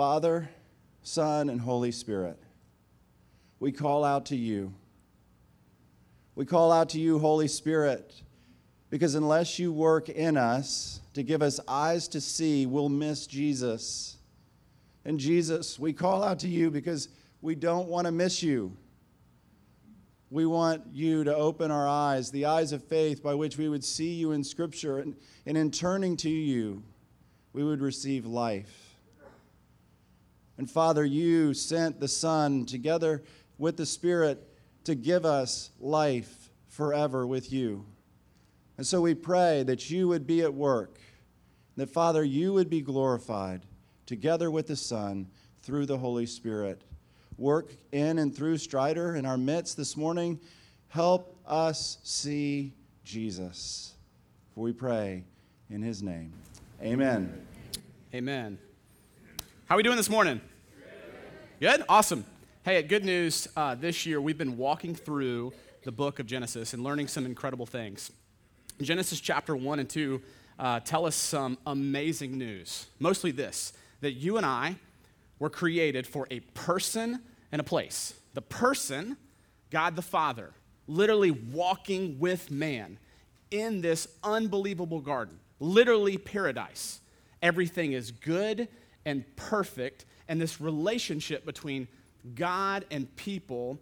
Father, Son, and Holy Spirit, we call out to you. We call out to you, Holy Spirit, because unless you work in us to give us eyes to see, we'll miss Jesus. And Jesus, we call out to you because we don't want to miss you. We want you to open our eyes, the eyes of faith by which we would see you in Scripture, and in turning to you, we would receive life. And Father, you sent the Son together with the Spirit to give us life forever with you. And so we pray that you would be at work, that, Father, you would be glorified together with the Son through the Holy Spirit. Work in and through Strider in our midst this morning. Help us see Jesus. For we pray in his name. Amen. Amen. How are we doing this morning? Good? Awesome. Hey, good news. This year we've been walking through the book of Genesis and learning some incredible things. Genesis chapter 1 and 2 tell us some amazing news, mostly this, that you and I were created for a person and a place. The person, God the Father, literally walking with man in this unbelievable garden, literally paradise. Everything is good and perfect, and this relationship between God and people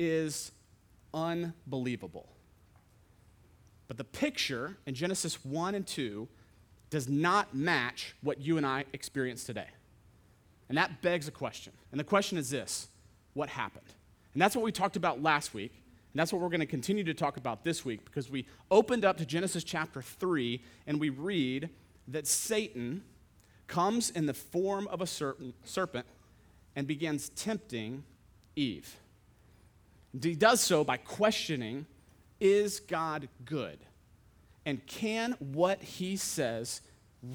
is unbelievable. But the picture in Genesis 1 and 2 does not match what you and I experience today. And that begs a question. And the question is this: what happened? And that's what we talked about last week. And that's what we're going to continue to talk about this week, because we opened up to Genesis chapter 3 and we read that Satan comes in the form of a serpent and begins tempting Eve. He does so by questioning, is God good? And can what he says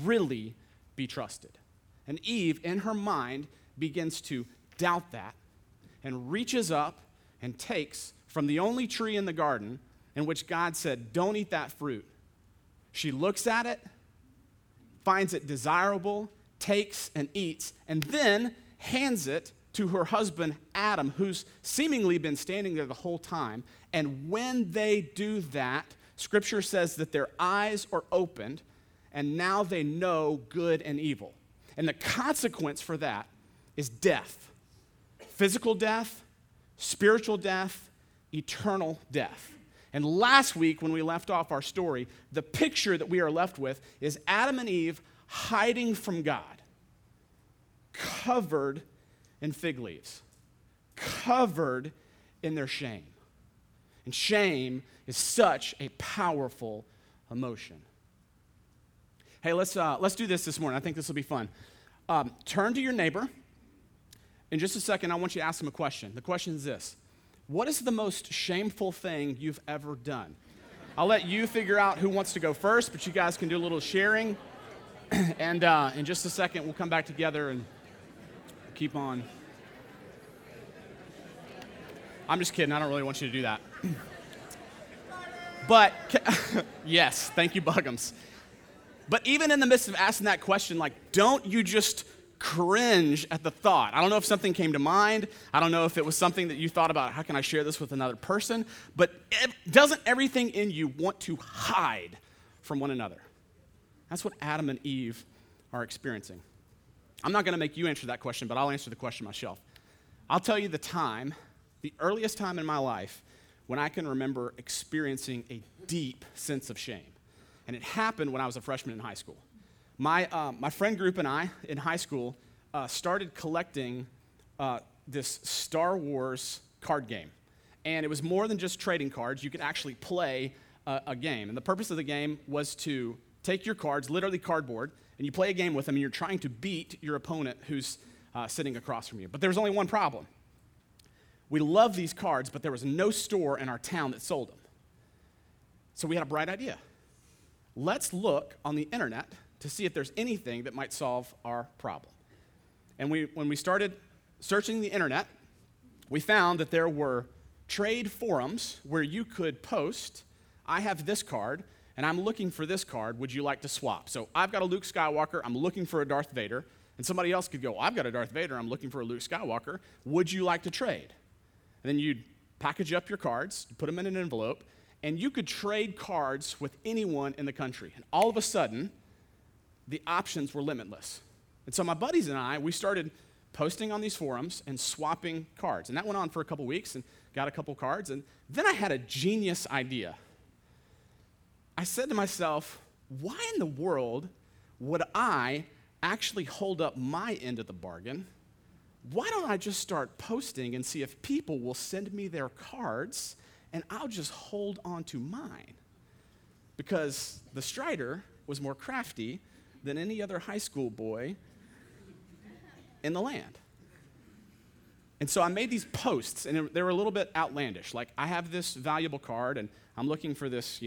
really be trusted? And Eve, in her mind, begins to doubt that and reaches up and takes from the only tree in the garden in which God said, don't eat that fruit. She looks at it, finds it desirable, takes and eats, and then hands it to her husband, Adam, who's seemingly been standing there the whole time. And when they do that, Scripture says that their eyes are opened, and now they know good and evil. And the consequence for that is death. Physical death, spiritual death, eternal death. And last week, when we left off our story, the picture that we are left with is Adam and Eve hiding from God, covered in fig leaves, covered in their shame. And shame is such a powerful emotion. Hey, let's do this morning. I think this will be fun. Turn to your neighbor. In just a second, I want you to ask him a question. The question is this: what is the most shameful thing you've ever done? I'll let you figure out who wants to go first, but you guys can do a little sharing. And in just a second, we'll come back together and keep on. I'm just kidding. I don't really want you to do that. But, yes, thank you, Buggums. But even in the midst of asking that question, don't you just cringe at the thought? I don't know if something came to mind. I don't know if it was something that you thought about, how can I share this with another person? But doesn't everything in you want to hide from one another? That's what Adam and Eve are experiencing. I'm not going to make you answer that question, but I'll answer the question myself. I'll tell you the earliest time in my life when I can remember experiencing a deep sense of shame. And it happened when I was a freshman in high school. My friend group and I in high school started collecting this Star Wars card game. And it was more than just trading cards. You could actually play a game. And the purpose of the game was to take your cards, literally cardboard, and you play a game with them, and you're trying to beat your opponent who's sitting across from you. But there was only one problem. We loved these cards, but there was no store in our town that sold them. So we had a bright idea. Let's look on the internet to see if there's anything that might solve our problem. And when we started searching the internet, we found that there were trade forums where you could post, I have this card, and I'm looking for this card. Would you like to swap? So I've got a Luke Skywalker. I'm looking for a Darth Vader. And somebody else could go, I've got a Darth Vader. I'm looking for a Luke Skywalker. Would you like to trade? And then you'd package up your cards, put them in an envelope, and you could trade cards with anyone in the country. And all of a sudden, the options were limitless. And so my buddies and I, we started posting on these forums and swapping cards. And that went on for a couple weeks and got a couple cards. And then I had a genius idea. I said to myself, why in the world would I actually hold up my end of the bargain? Why don't I just start posting and see if people will send me their cards and I'll just hold on to mine? Because the Strider was more crafty than any other high school boy in the land. And so I made these posts, and they were a little bit outlandish. Like, I have this valuable card, and I'm looking for this,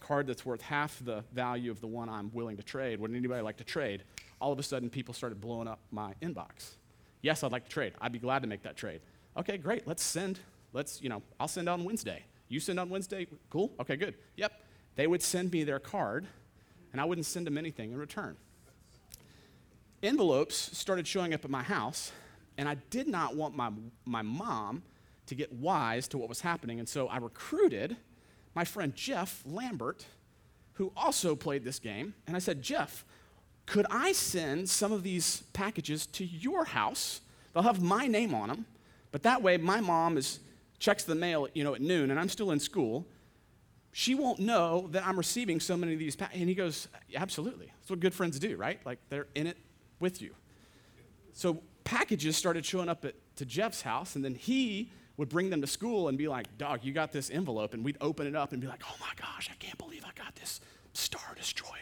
card that's worth half the value of the one I'm willing to trade. Would anybody like to trade? All of a sudden, people started blowing up my inbox. Yes, I'd like to trade. I'd be glad to make that trade. Okay, great. I'll send on Wednesday. You send on Wednesday? Cool. Okay, good. Yep. They would send me their card, and I wouldn't send them anything in return. Envelopes started showing up at my house, and I did not want my mom to get wise to what was happening, and so I recruited my friend Jeff Lambert, who also played this game, and I said, Jeff, could I send some of these packages to your house? They'll have my name on them, but that way my mom checks the mail at noon, and I'm still in school. She won't know that I'm receiving so many of these packages. And he goes, absolutely. That's what good friends do, right? Like, they're in it with you. So packages started showing up to Jeff's house, and then he would bring them to school and be like, dog, you got this envelope, and we'd open it up and be like, oh my gosh, I can't believe I got this Star Destroyer.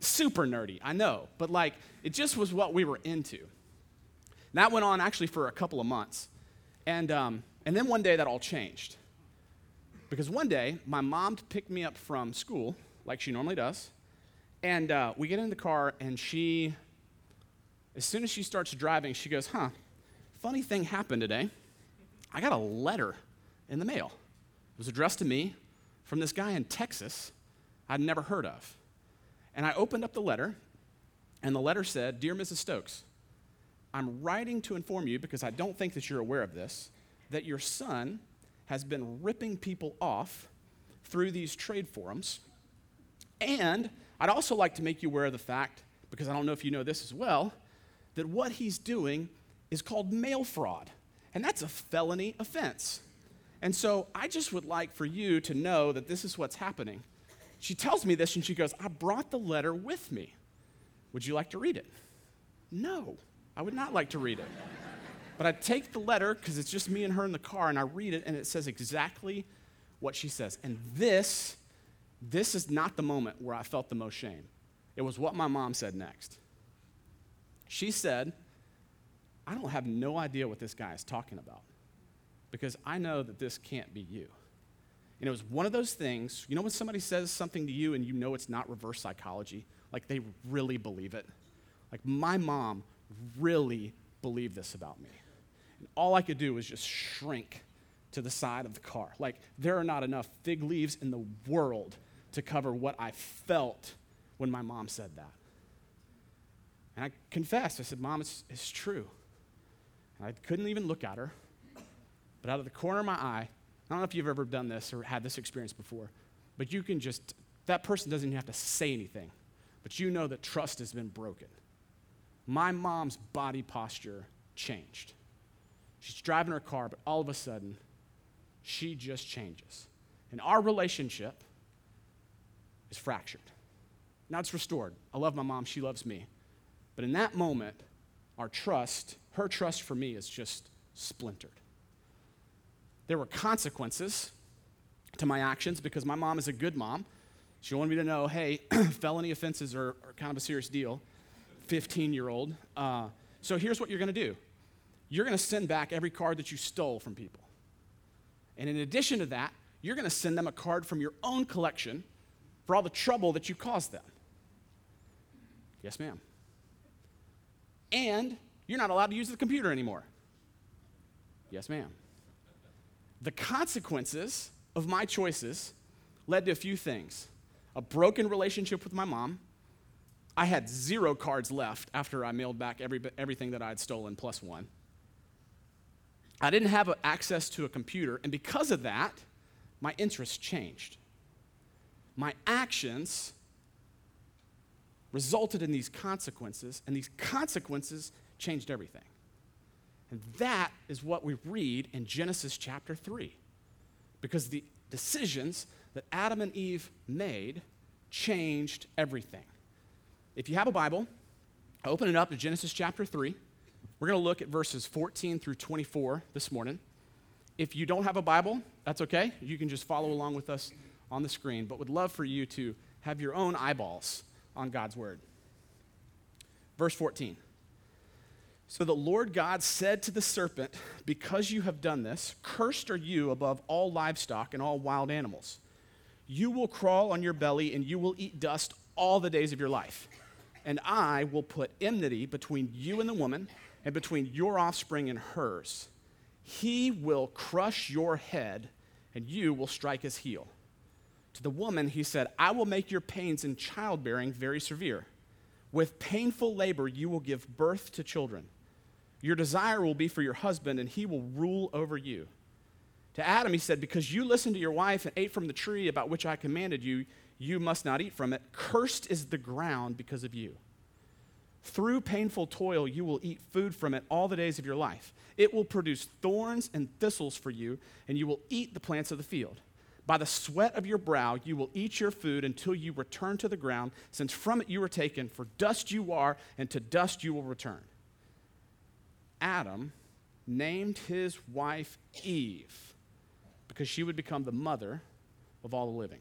Super nerdy, I know, but like, it just was what we were into. And that went on actually for a couple of months, and then one day that all changed, because one day my mom picked me up from school, like she normally does, and we get in the car, and she, as soon as she starts driving, she goes, funny thing happened today. I got a letter in the mail. It was addressed to me from this guy in Texas I'd never heard of. And I opened up the letter, and the letter said, Dear Mrs. Stokes, I'm writing to inform you, because I don't think that you're aware of this, that your son has been ripping people off through these trade forums. And I'd also like to make you aware of the fact, because I don't know if you know this as well, that what he's doing is called mail fraud. And that's a felony offense. And so I just would like for you to know that this is what's happening. She tells me this, and she goes, I brought the letter with me. Would you like to read it? No, I would not like to read it. But I take the letter, because it's just me and her in the car, and I read it, and it says exactly what she says. And this is not the moment where I felt the most shame. It was what my mom said next. She said, I don't have no idea what this guy is talking about, because I know that this can't be you. And it was one of those things, when somebody says something to you and you know it's not reverse psychology, like they really believe it. Like, my mom really believed this about me. And all I could do was just shrink to the side of the car. Like, there are not enough fig leaves in the world to cover what I felt when my mom said that. And I confessed, I said, Mom, it's true. I couldn't even look at her, but out of the corner of my eye, I don't know if you've ever done this or had this experience before, but you can just, that person doesn't even have to say anything, but you know that trust has been broken. My mom's body posture changed. She's driving her car, but all of a sudden, she just changes. And our relationship is fractured. Now it's restored. I love my mom, she loves me. But in that moment, our trust, her trust for me, is just splintered. There were consequences to my actions, because my mom is a good mom. She wanted me to know, hey, felony offenses are kind of a serious deal, 15-year-old. So here's what you're going to do. You're going to send back every card that you stole from people. And in addition to that, you're going to send them a card from your own collection for all the trouble that you caused them. Yes, ma'am. And you're not allowed to use the computer anymore. Yes, ma'am. The consequences of my choices led to a few things. A broken relationship with my mom. I had 0 cards left after I mailed back everything that I had stolen plus one. I didn't have access to a computer, and because of that, my interests changed. My actions resulted in these consequences, and these consequences changed everything. And that is what we read in Genesis chapter 3, because the decisions that Adam and Eve made changed everything. If you have a Bible, open it up to Genesis chapter 3. We're going to look at verses 14 through 24 this morning. If you don't have a Bible, that's okay. You can just follow along with us on the screen, but would love for you to have your own eyeballs on God's word. Verse 14. So the Lord God said to the serpent, because you have done this, cursed are you above all livestock and all wild animals. You will crawl on your belly and you will eat dust all the days of your life. And I will put enmity between you and the woman and between your offspring and hers. He will crush your head and you will strike his heel. To the woman, he said, I will make your pains in childbearing very severe. With painful labor, you will give birth to children. Your desire will be for your husband, and he will rule over you. To Adam, he said, because you listened to your wife and ate from the tree about which I commanded you, you must not eat from it. Cursed is the ground because of you. Through painful toil, you will eat food from it all the days of your life. It will produce thorns and thistles for you, and you will eat the plants of the field. By the sweat of your brow, you will eat your food until you return to the ground, since from it you were taken, for dust you are, and to dust you will return. Adam named his wife Eve because she would become the mother of all the living.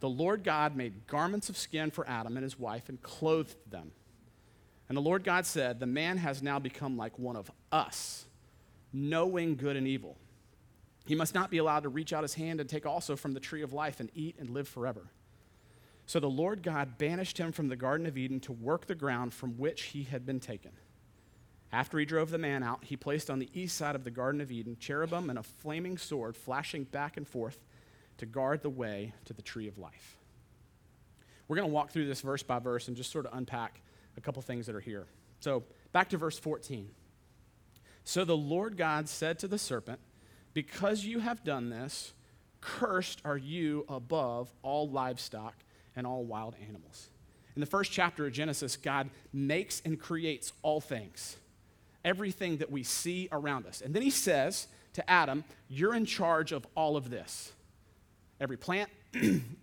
The Lord God made garments of skin for Adam and his wife and clothed them. And the Lord God said, the man has now become like one of us, knowing good and evil. He must not be allowed to reach out his hand and take also from the tree of life and eat and live forever. So the Lord God banished him from the Garden of Eden to work the ground from which he had been taken. After he drove the man out, he placed on the east side of the Garden of Eden cherubim and a flaming sword flashing back and forth to guard the way to the tree of life. We're going to walk through this verse by verse and just sort of unpack a couple things that are here. So back to verse 14. So the Lord God said to the serpent, because you have done this, cursed are you above all livestock and all wild animals. In the first chapter of Genesis, God makes and creates all things, everything that we see around us. And then he says to Adam, you're in charge of all of this. Every plant,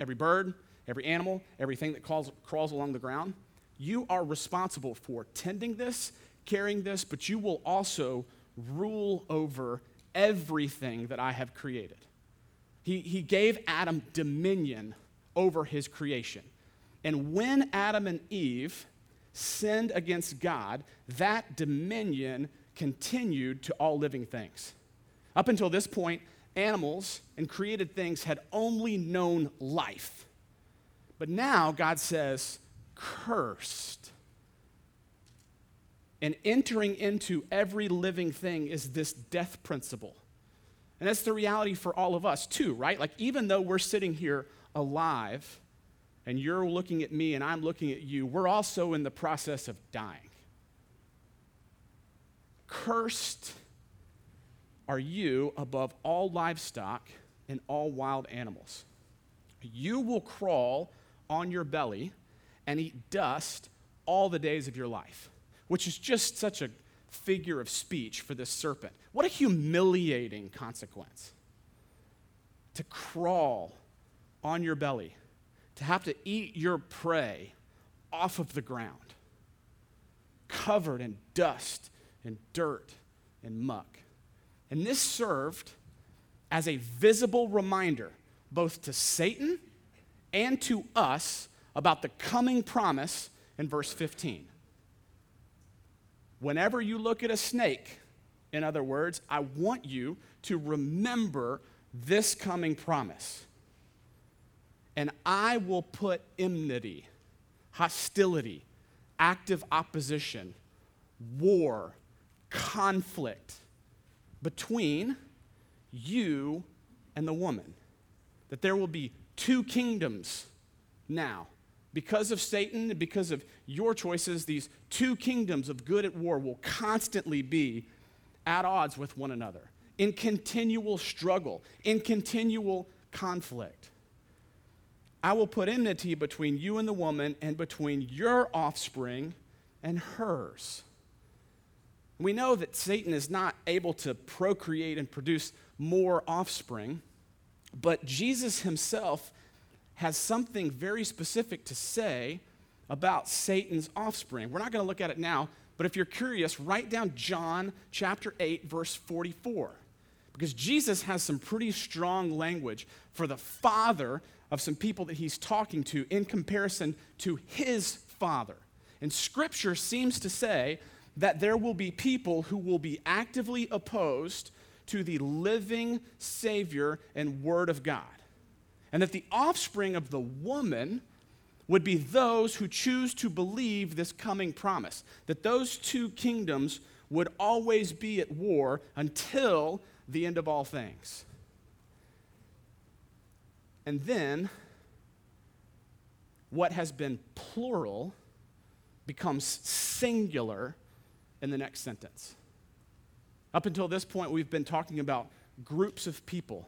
every bird, every animal, everything that crawls along the ground, you are responsible for tending this, carrying this, but you will also rule over everything that I have created. He gave Adam dominion over his creation. And when Adam and Eve sinned against God, that dominion continued to all living things. Up until this point, animals and created things had only known life. But now God says, cursed. And entering into every living thing is this death principle. And that's the reality for all of us too, right? Like even though we're sitting here alive and you're looking at me and I'm looking at you, we're also in the process of dying. Cursed are you above all livestock and all wild animals. You will crawl on your belly and eat dust all the days of your life. Which is just such a figure of speech for this serpent. What a humiliating consequence. To crawl on your belly, to have to eat your prey off of the ground, covered in dust and dirt and muck. And this served as a visible reminder, both to Satan and to us, about the coming promise in verse 15. Whenever you look at a snake, in other words, I want you to remember this coming promise. And I will put enmity, hostility, active opposition, war, conflict between you and the woman. That there will be two kingdoms now, because of Satan and because of your choices, these two kingdoms of good at war will constantly be at odds with one another, in continual struggle, in continual conflict. I will put enmity between you and the woman and between your offspring and hers. We know that Satan is not able to procreate and produce more offspring, but Jesus himself has something very specific to say about Satan's offspring. We're not going to look at it now, but if you're curious, write down John chapter 8, verse 44, because Jesus has some pretty strong language for the father of some people that he's talking to in comparison to his father. And Scripture seems to say that there will be people who will be actively opposed to the living Savior and Word of God, and that the offspring of the woman would be those who choose to believe this coming promise, that those two kingdoms would always be at war until the end of all things. And then what has been plural becomes singular in the next sentence. Up until this point, we've been talking about groups of people,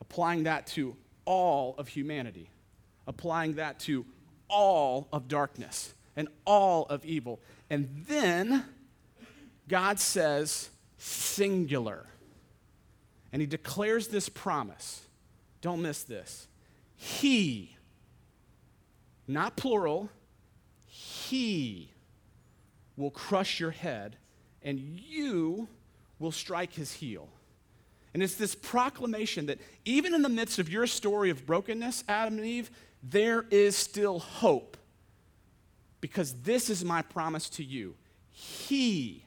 applying that to all of humanity, applying that to all of darkness and all of evil. And then God says singular. And he declares this promise. Don't miss this. He, not plural, he will crush your head and you will strike his heel. And it's this proclamation that even in the midst of your story of brokenness, Adam and Eve, there is still hope, because this is my promise to you. He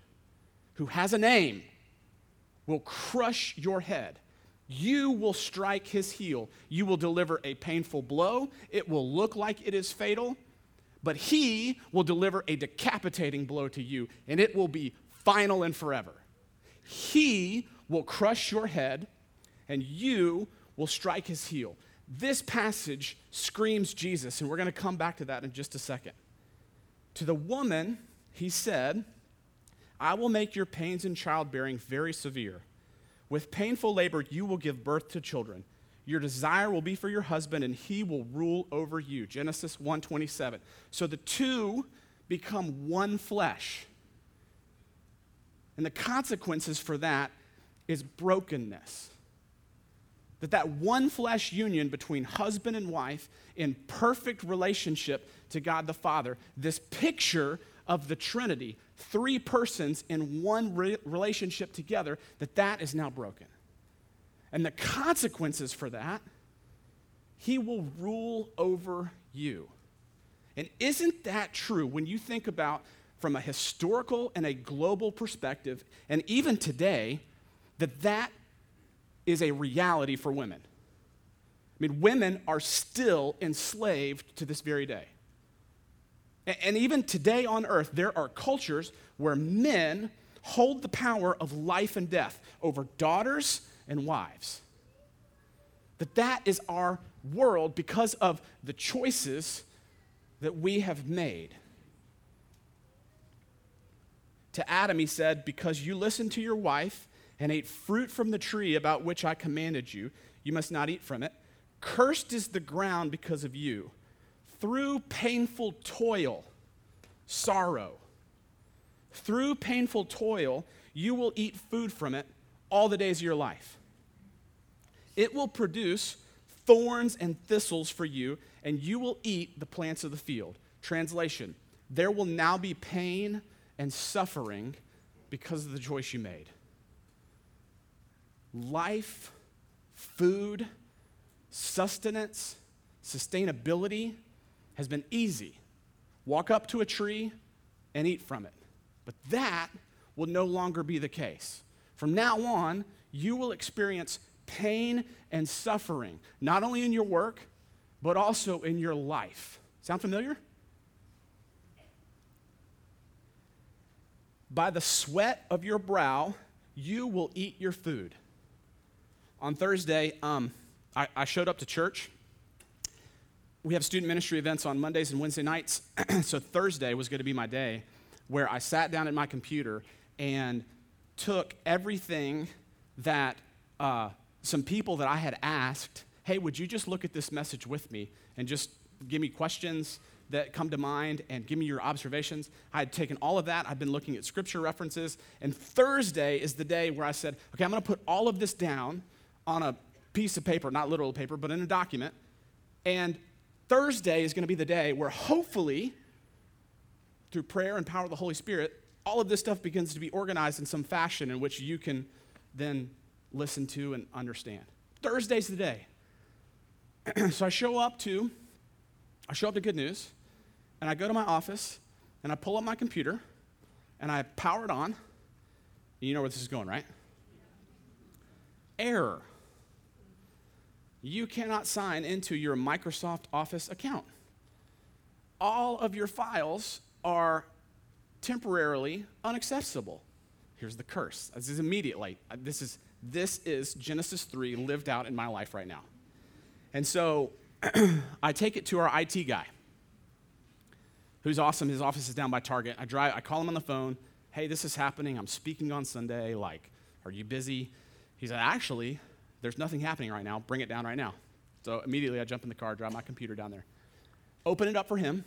who has a name will crush your head. You will strike his heel. You will deliver a painful blow. It will look like it is fatal, but he will deliver a decapitating blow to you, and it will be final and forever. He will crush your head, and you will strike his heel. This passage screams Jesus, and we're going to come back to that in just a second. To the woman, he said, I will make your pains in childbearing very severe. With painful labor, you will give birth to children. Your desire will be for your husband, and he will rule over you. Genesis 1:27. So the two become one flesh. And the consequences for that is brokenness. That one flesh union between husband and wife in perfect relationship to God the Father, this picture of the Trinity, three persons in one relationship together, that is now broken. And the consequences for that, he will rule over you. And isn't that true when you think about from a historical and a global perspective, and even today, that is a reality for women? I mean, women are still enslaved to this very day. And even today on earth, there are cultures where men hold the power of life and death over daughters and wives. That is our world because of the choices that we have made. To Adam, he said, because you listened to your wife and ate fruit from the tree about which I commanded you, you must not eat from it. Cursed is the ground because of you. Through painful toil, sorrow, through painful toil, you will eat food from it all the days of your life. It will produce thorns and thistles for you, and you will eat the plants of the field. Translation, there will now be pain and suffering because of the choice you made. Life, food, sustenance, sustainability has been easy. Walk up to a tree and eat from it. But that will no longer be the case. From now on, you will experience pain and suffering, not only in your work, but also in your life. Sound familiar? By the sweat of your brow, you will eat your food. On Thursday, I showed up to church, we have student ministry events on Mondays and Wednesday nights. So Thursday was going to be my day where I sat down at my computer and took everything that some people that I had asked, hey, would you just look at this message with me and just give me questions that come to mind and give me your observations. I had taken all of that. I've been looking at scripture references. And Thursday is the day where I said, okay, I'm going to put all of this down on a piece of paper, not literal paper, but in a document. And Thursday is going to be the day where hopefully, through prayer and power of the Holy Spirit, all of this stuff begins to be organized in some fashion in which you can then listen to and understand. Thursday's the day. So I show up to Good News, and I go to my office, and I pull up my computer, and I power it on. You know where this is going, right? Error. You cannot sign into your Microsoft Office account. All of your files are temporarily inaccessible. Here's the curse. This is immediately. This is Genesis 3 lived out in my life right now. And so I take it to our IT guy, who's awesome. His office is down by Target. I call him on the phone. Hey, this is happening. I'm speaking on Sunday. Like, are you busy? He said, actually, there's nothing happening right now. Bring it down right now. So immediately I jump in the car, drive my computer down there, open it up for him,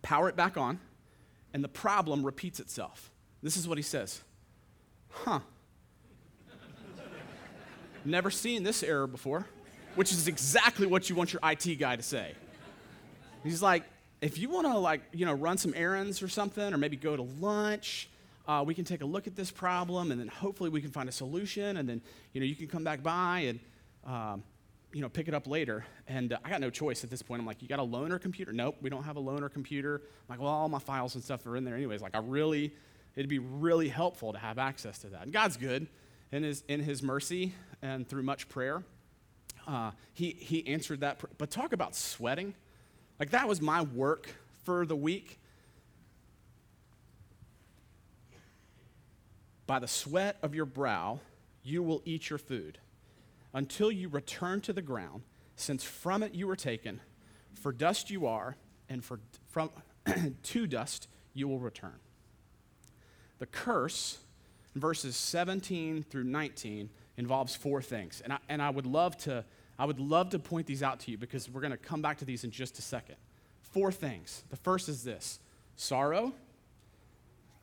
power it back on, and the problem repeats itself. This is what he says. Huh. Never seen this error before, which is exactly what you want your IT guy to say. He's like, if you want to, like, you know, run some errands or something, or maybe go to lunch, we can take a look at this problem, and then hopefully we can find a solution, and then, you know, you can come back by and, you know, pick it up later. And I got no choice at this point. I'm like, you got a loaner computer? Nope, we don't have a loaner computer. I'm like, well, all my files and stuff are in there anyways. Like, it'd be really helpful to have access to that. And God's good in his mercy and through much prayer. He answered that. But talk about sweating. Like, that was my work for the week. By the sweat of your brow, you will eat your food until you return to the ground, since from it you were taken. For dust you are, and to dust you will return. The curse, verses 17 through 19, involves four things, and I would love to point these out to you, because we're going to come back to these in just a second. Four things. The first is this: sorrow,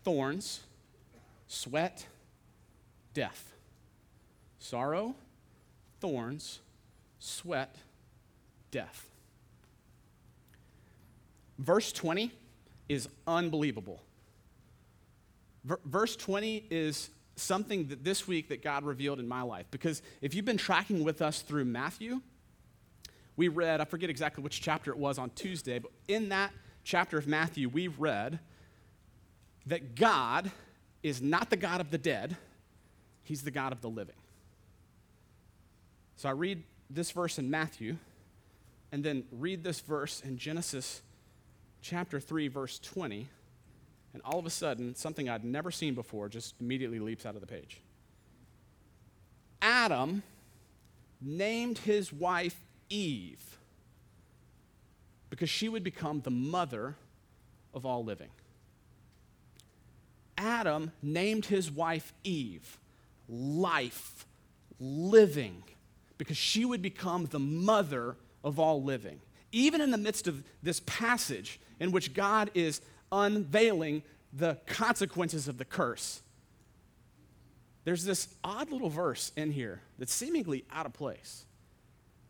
thorns, sweat, death. Sorrow, thorns, sweat, death. Verse 20 is unbelievable. Verse 20 is something that this week that God revealed in my life. Because if you've been tracking with us through Matthew, we read, I forget exactly which chapter it was on Tuesday, but in that chapter of Matthew, we read that God is not the God of the dead, he's the God of the living. So I read this verse in Matthew, and then read this verse in Genesis chapter 3, verse 20, and all of a sudden, something I'd never seen before just immediately leaps out of the page. Adam named his wife Eve because she would become the mother of all living. Adam named his wife Eve, life, living, because she would become the mother of all living. Even in the midst of this passage in which God is unveiling the consequences of the curse, there's this odd little verse in here that's seemingly out of place.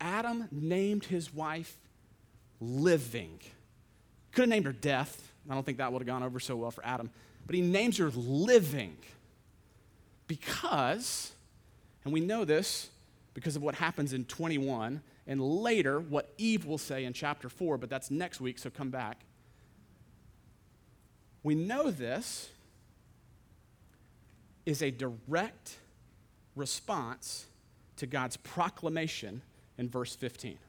Adam named his wife living. Could have named her death. I don't think that would have gone over so well for Adam. But he names her living because, and we know this because of what happens in 21 and later what Eve will say in chapter 4, but that's next week, so come back. We know this is a direct response to God's proclamation in verse 15.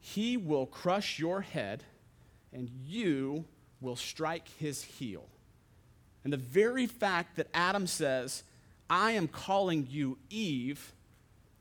He will crush your head, and you will strike his heel. And the very fact that Adam says, I am calling you Eve,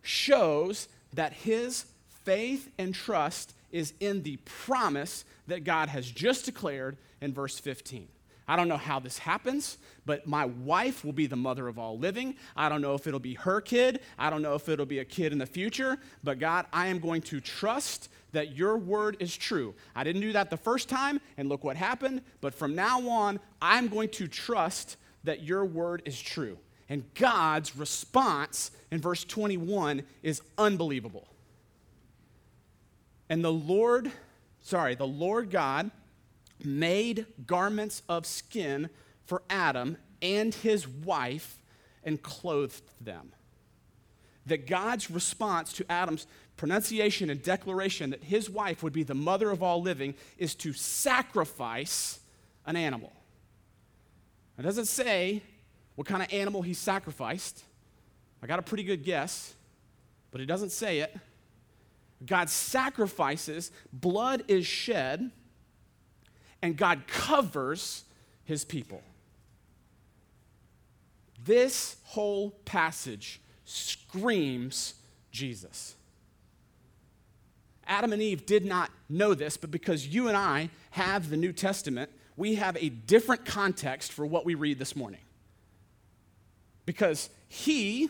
shows that his faith and trust is in the promise that God has just declared in verse 15. I don't know how this happens, but my wife will be the mother of all living. I don't know if it'll be her kid. I don't know if it'll be a kid in the future. But God, I am going to trust that your word is true. I didn't do that the first time, and look what happened. But from now on, I'm going to trust that your word is true. And God's response in verse 21 is unbelievable. And the Lord God made garments of skin for Adam and his wife and clothed them. That God's response to Adam's pronunciation and declaration that his wife would be the mother of all living is to sacrifice an animal. It doesn't say what kind of animal he sacrificed. I got a pretty good guess, but it doesn't say it. God sacrifices, blood is shed, and God covers his people. This whole passage screams Jesus. Adam and Eve did not know this, but because you and I have the New Testament, we have a different context for what we read this morning. Because he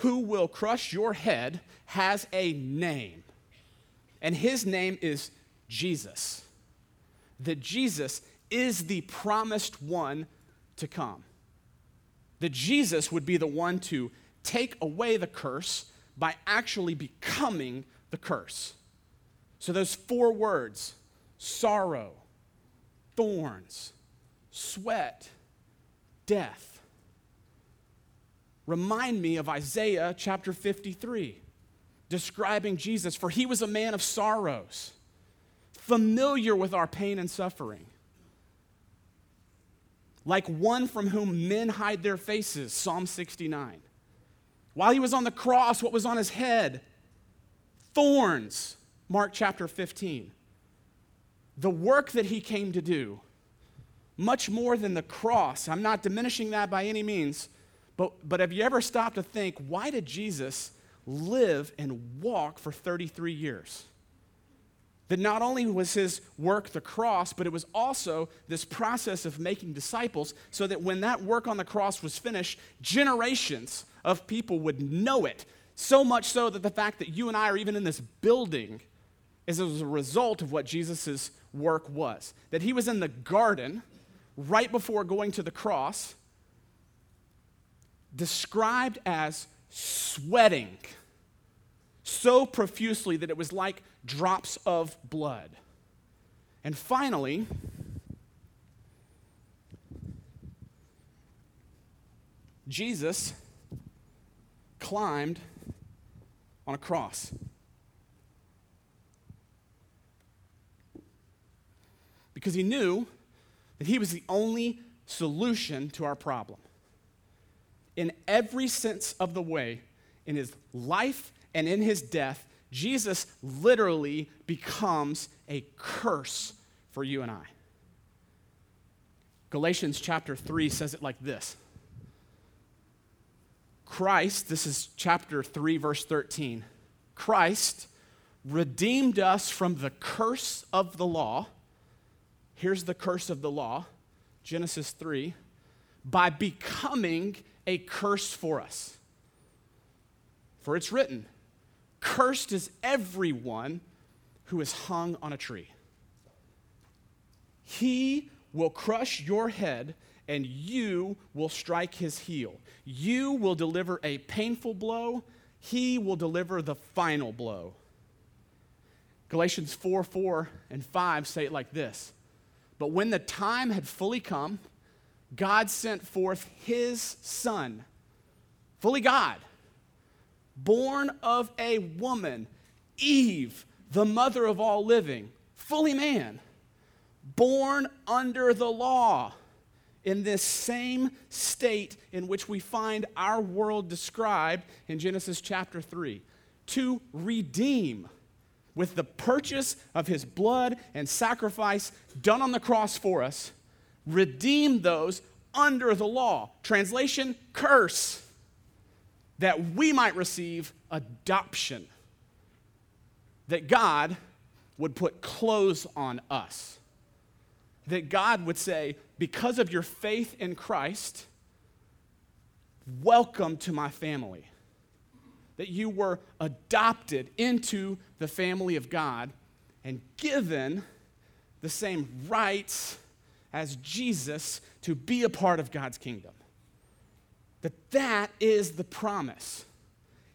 who will crush your head has a name, and his name is Jesus. That Jesus is the promised one to come. That Jesus would be the one to take away the curse by actually becoming the curse. So those four words, sorrow, thorns, sweat, death, remind me of Isaiah chapter 53, describing Jesus, for he was a man of sorrows, familiar with our pain and suffering. Like one from whom men hide their faces, Psalm 69. While he was on the cross, what was on his head? Thorns, Mark chapter 15. The work that he came to do, much more than the cross. I'm not diminishing that by any means, but have you ever stopped to think, why did Jesus live and walk for 33 years? That not only was his work the cross, but it was also this process of making disciples so that when that work on the cross was finished, generations of people would know it. So much so that the fact that you and I are even in this building is as a result of what Jesus' work was. That he was in the garden right before going to the cross, described as sweating so profusely that it was like drops of blood. And finally, Jesus climbed on a cross. Because he knew that he was the only solution to our problem. In every sense of the way, in his life and in his death, Jesus literally becomes a curse for you and I. Galatians chapter 3 says it like this. Christ, this is chapter 3, verse 13. Christ redeemed us from the curse of the law. Here's the curse of the law, Genesis 3, by becoming a curse for us. For it's written, cursed is everyone who is hung on a tree. He will crush your head and you will strike his heel. You will deliver a painful blow. He will deliver the final blow. Galatians 4:4 and 5 say it like this. But when the time had fully come, God sent forth his son, fully God, born of a woman, Eve, the mother of all living, fully man, born under the law, in this same state in which we find our world described in Genesis chapter 3, to redeem with the purchase of his blood and sacrifice done on the cross for us, redeem those under the law. Translation, curse. That we might receive adoption that God would put clothes on us. That God would say, because of your faith in Christ, welcome to my family. That you were adopted into the family of God and given the same rights as Jesus to be a part of God's kingdom. That is the promise.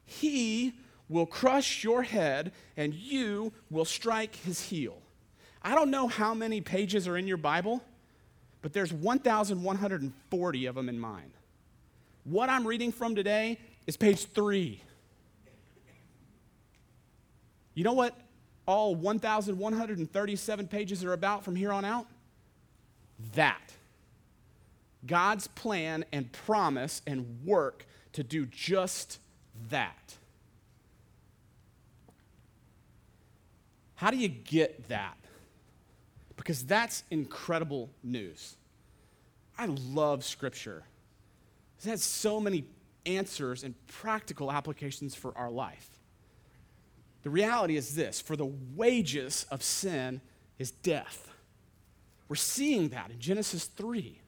He will crush your head and you will strike his heel. I don't know how many pages are in your Bible, but there's 1,140 of them in mine. What I'm reading from today is page 3. You know what all 1,137 pages are about from here on out? That. God's plan and promise and work to do just that. How do you get that? Because that's incredible news. I love Scripture. It has so many answers and practical applications for our life. The reality is this, for the wages of sin is death. We're seeing that in Genesis 3.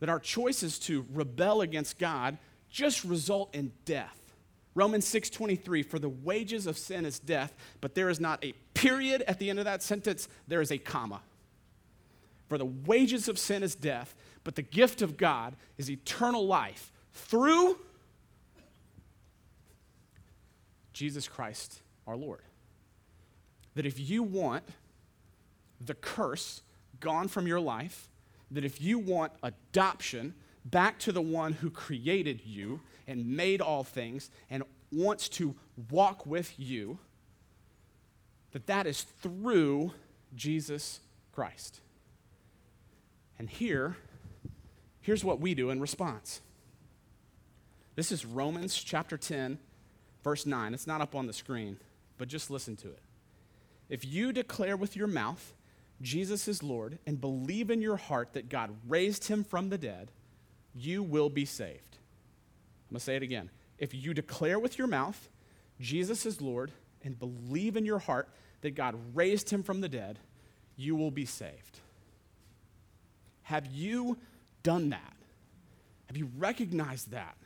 That our choices to rebel against God just result in death. Romans 6:23, for the wages of sin is death, but there is not a period at the end of that sentence, there is a comma. For the wages of sin is death, but the gift of God is eternal life through Jesus Christ our Lord. That if you want the curse gone from your life, that if you want adoption back to the one who created you and made all things and wants to walk with you, that is through Jesus Christ. And here's what we do in response. This is Romans chapter 10, verse 9. It's not up on the screen, but just listen to it. If you declare with your mouth Jesus is Lord, and believe in your heart that God raised him from the dead, you will be saved. I'm going to say it again. If you declare with your mouth, Jesus is Lord, and believe in your heart that God raised him from the dead, you will be saved. Have you done that? Have you recognized that?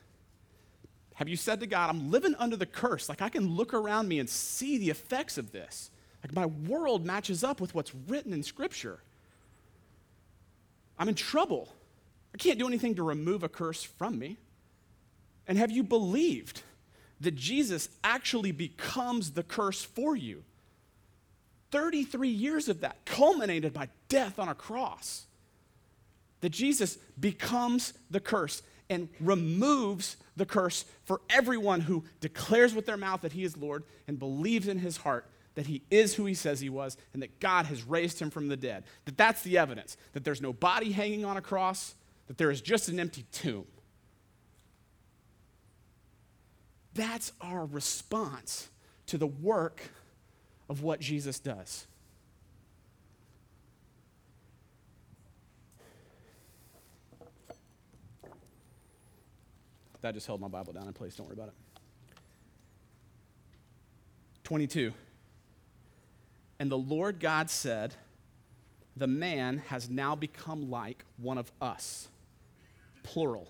Have you said to God, I'm living under the curse. Like I can look around me and see the effects of this. Like my world matches up with what's written in Scripture. I'm in trouble. I can't do anything to remove a curse from me. And have you believed that Jesus actually becomes the curse for you? 33 years of that culminated by death on a cross. That Jesus becomes the curse and removes the curse for everyone who declares with their mouth that he is Lord and believes in his heart that he is who he says he was, and that God has raised him from the dead. That's the evidence, that there's no body hanging on a cross, that there is just an empty tomb. That's our response to the work of what Jesus does. That just held my Bible down in place, don't worry about it. 22. And the Lord God said, the man has now become like one of us. Plural.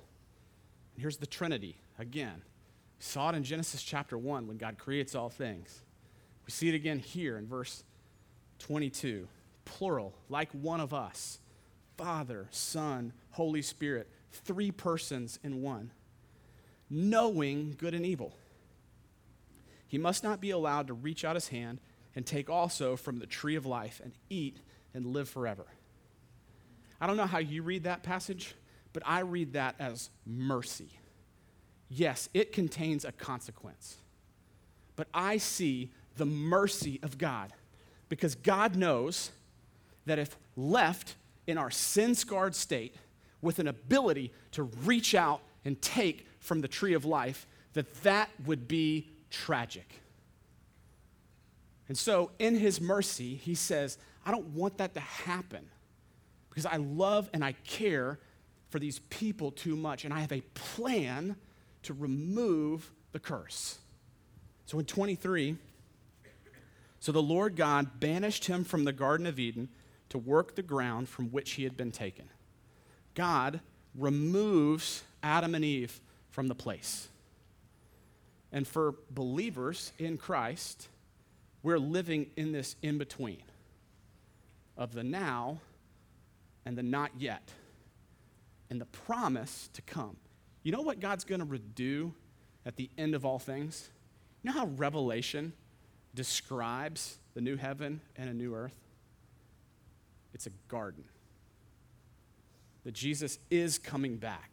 And here's the Trinity again. We saw it in Genesis chapter 1 when God creates all things. We see it again here in verse 22. Plural, like one of us. Father, Son, Holy Spirit, 3 persons in one. Knowing good and evil. He must not be allowed to reach out his hand and take also from the tree of life and eat and live forever. I don't know how you read that passage, but I read that as mercy. Yes, it contains a consequence, but I see the mercy of God because God knows that if left in our sin-scarred state with an ability to reach out and take from the tree of life, that would be tragic. And so in his mercy, he says, I don't want that to happen because I love and I care for these people too much, and I have a plan to remove the curse. So in 23, So the Lord God banished him from the Garden of Eden to work the ground from which he had been taken. God removes Adam and Eve from the place. And for believers in Christ, we're living in this in-between of the now and the not yet and the promise to come. You know what God's going to do at the end of all things? You know how Revelation describes the new heaven and a new earth? It's a garden. That Jesus is coming back.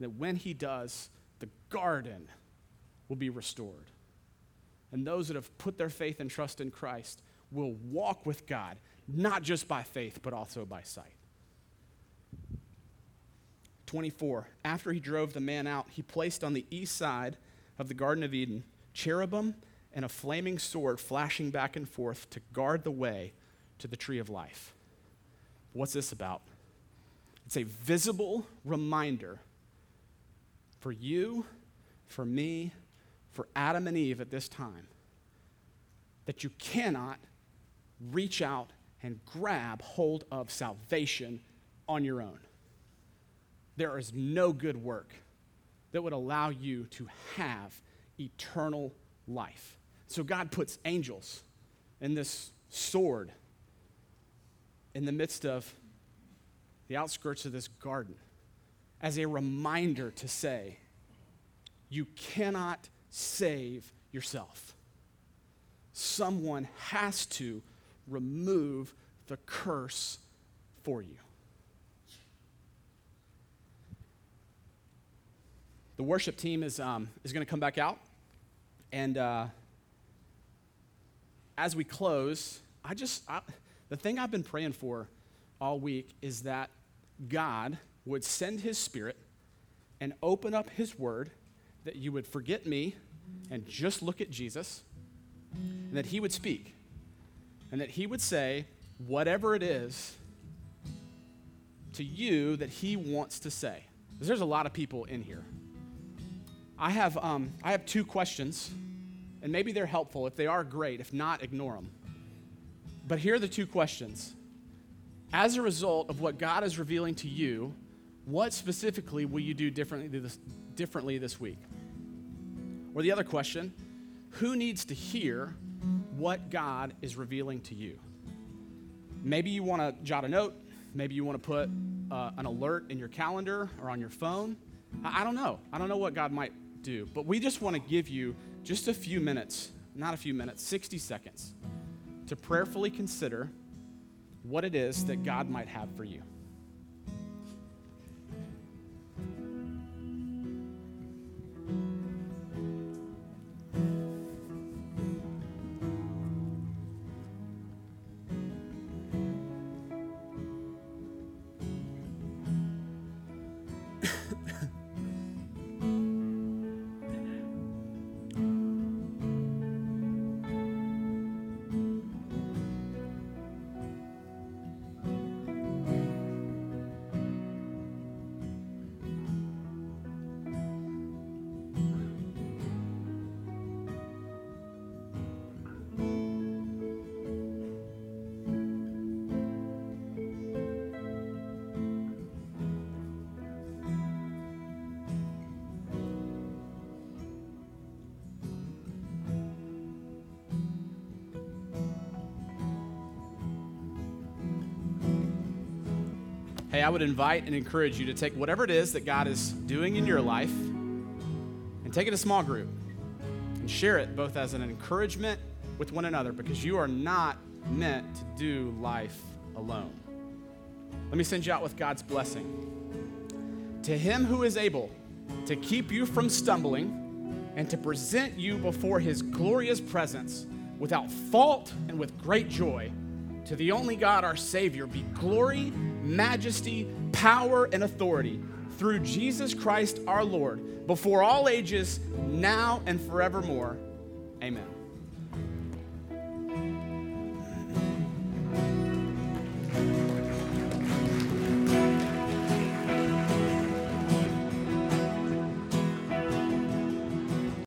That when he does, the garden will be restored. And those that have put their faith and trust in Christ will walk with God, not just by faith, but also by sight. 24, after he drove the man out, he placed on the east side of the Garden of Eden cherubim and a flaming sword flashing back and forth to guard the way to the tree of life. What's this about? It's a visible reminder for you, for me, for Adam and Eve at this time, that you cannot reach out and grab hold of salvation on your own. There is no good work that would allow you to have eternal life. So God puts angels in this sword in the midst of the outskirts of this garden as a reminder to say, you cannot save yourself. Someone has to remove the curse for you. The worship team is going to come back out. And as we close, the thing I've been praying for all week is that God would send his Spirit and open up his word, that you would forget me and just look at Jesus, and that he would speak, and that he would say whatever it is to you that he wants to say. Because there's a lot of people in here. I have two questions, and maybe they're helpful. If they are, great. If not, ignore them. But here are the two questions. As a result of what God is revealing to you, what specifically will you do differently this week? Or the other question, who needs to hear what God is revealing to you? Maybe you want to jot a note. Maybe you want to put an alert in your calendar or on your phone. I don't know. I don't know what God might do. But we just want to give you just a few minutes, 60 seconds, to prayerfully consider what it is that God might have for you. Hey, I would invite and encourage you to take whatever it is that God is doing in your life and take it to small group and share it both as an encouragement with one another, because you are not meant to do life alone. Let me send you out with God's blessing. To him who is able to keep you from stumbling and to present you before his glorious presence without fault and with great joy, to the only God, our Savior, be glory, majesty, power, and authority through Jesus Christ our Lord, before all ages, now and forevermore. Amen.